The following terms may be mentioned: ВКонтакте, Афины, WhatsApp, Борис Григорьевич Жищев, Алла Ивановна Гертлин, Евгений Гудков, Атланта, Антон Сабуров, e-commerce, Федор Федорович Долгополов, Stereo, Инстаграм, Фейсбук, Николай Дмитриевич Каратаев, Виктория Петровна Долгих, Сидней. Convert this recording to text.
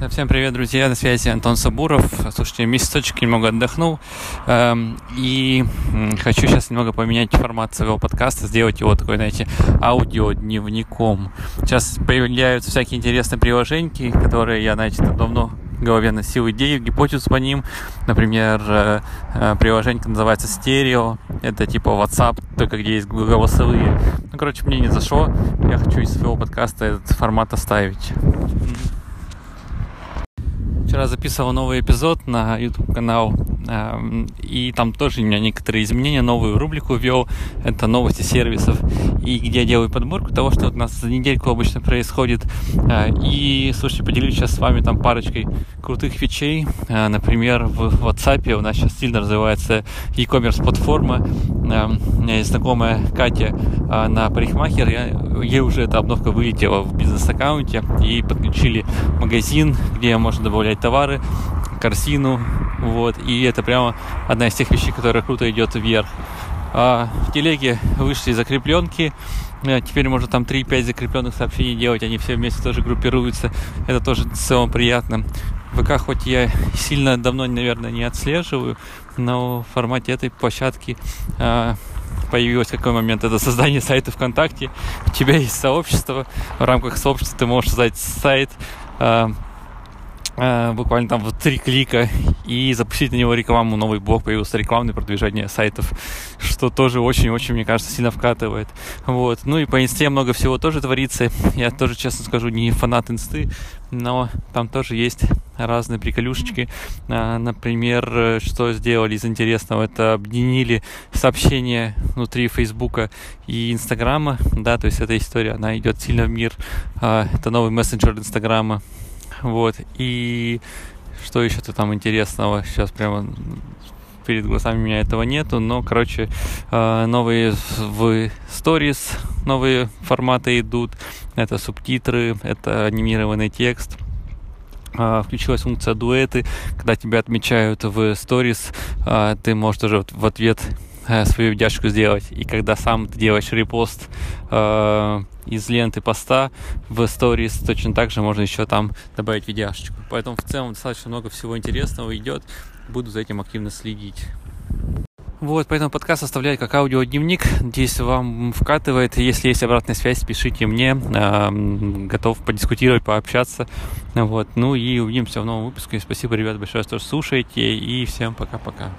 Да, всем привет, друзья, на связи Антон Сабуров. Слушайте, месяцочек немного отдохнул, и хочу сейчас немного поменять формат своего подкаста, сделать его такой, знаете, аудиодневником. Сейчас появляются всякие интересные приложеньки, которые я, знаете, давно в голове носил идею, гипотезу по ним. Например, приложенька называется Stereo. Это типа WhatsApp, только где есть голосовые. Ну, короче, мне не зашло. Я хочу из своего подкаста этот формат оставить. Вчера записывал новый эпизод на YouTube-канал, и там тоже у меня некоторые изменения, новую рубрику ввел, это новости сервисов, и где я делаю подборку того, что у нас за недельку обычно происходит. И, слушайте, поделюсь сейчас с вами там парочкой крутых фичей. Например, в WhatsApp у нас сейчас сильно развивается e-commerce платформа. У меня есть знакомая Катя, она парикмахер, ей уже эта обновка вылетела в бизнес-аккаунте, и подключили магазин, где можно добавлять товары, корзину, вот, и это прямо одна из тех вещей, которая круто идет вверх. В телеге вышли закрепленки, теперь можно там 3-5 закрепленных сообщений делать, они все вместе тоже группируются, это тоже в целом приятно. В ВК хоть я сильно давно, наверное, не отслеживаю, но в формате этой площадки появилось в какой момент это создание сайта ВКонтакте. У тебя есть сообщество, в рамках сообщества ты можешь создать сайт буквально там в 3 клика и запустить на него рекламу. Новый блок появился, рекламное продвижение сайтов, что тоже очень-очень, мне кажется, сильно вкатывает. Вот. Ну и по инсте много всего тоже творится. Я тоже, честно скажу, не фанат инсты, но там тоже есть разные приколюшечки. Например, что сделали из интересного, это объединили сообщения внутри Фейсбука и Инстаграма. Да, то есть эта история, она идет сильно в мир. Это новый мессенджер Инстаграма. Вот, и что еще-то там интересного, сейчас прямо перед глазами у меня этого нету, но, короче, новые в сторис, новые форматы идут, это субтитры, это анимированный текст. Включилась функция дуэты, когда тебя отмечают в сторис, ты можешь уже в ответ свою видяшку сделать, и когда сам ты делаешь репост из ленты поста в сторис, точно так же можно еще там добавить видяшечку. Поэтому в целом достаточно много всего интересного идет, буду за этим активно следить. Вот, поэтому подкаст оставляю как аудиодневник. Надеюсь, вам вкатывает. Если есть обратная связь, пишите мне. Готов подискутировать, пообщаться. Вот. Ну и увидимся в новом выпуске. Спасибо, ребята, большое, что слушаете. И всем пока-пока.